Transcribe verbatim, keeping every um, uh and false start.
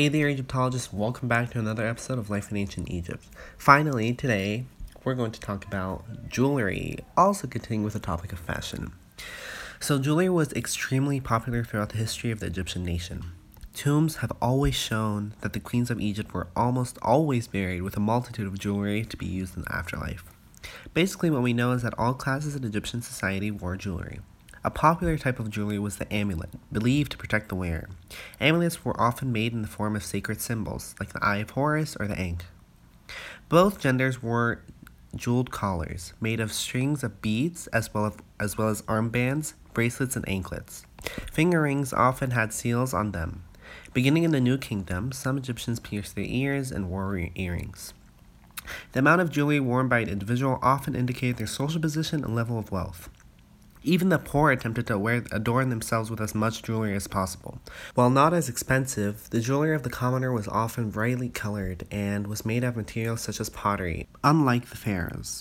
Hey there, Egyptologists. Welcome back to another episode of Life in Ancient Egypt. Finally, today, we're going to talk about jewelry, also continuing with the topic of fashion. So jewelry was extremely popular throughout the history of the Egyptian nation. Tombs have always shown that the queens of Egypt were almost always buried with a multitude of jewelry to be used in the afterlife. Basically, what we know is that all classes in Egyptian society wore jewelry. A popular type of jewelry was the amulet, believed to protect the wearer. Amulets were often made in the form of sacred symbols, like the Eye of Horus or the Ankh. Both genders wore jeweled collars, made of strings of beads, as well as, as well as armbands, bracelets, and anklets. Finger rings often had seals on them. Beginning in the New Kingdom, some Egyptians pierced their ears and wore earrings. The amount of jewelry worn by an individual often indicated their social position and level of wealth. Even the poor attempted to wear, adorn themselves with as much jewelry as possible. While not as expensive, the jewelry of the commoner was often brightly colored and was made of materials such as pottery, unlike the pharaohs.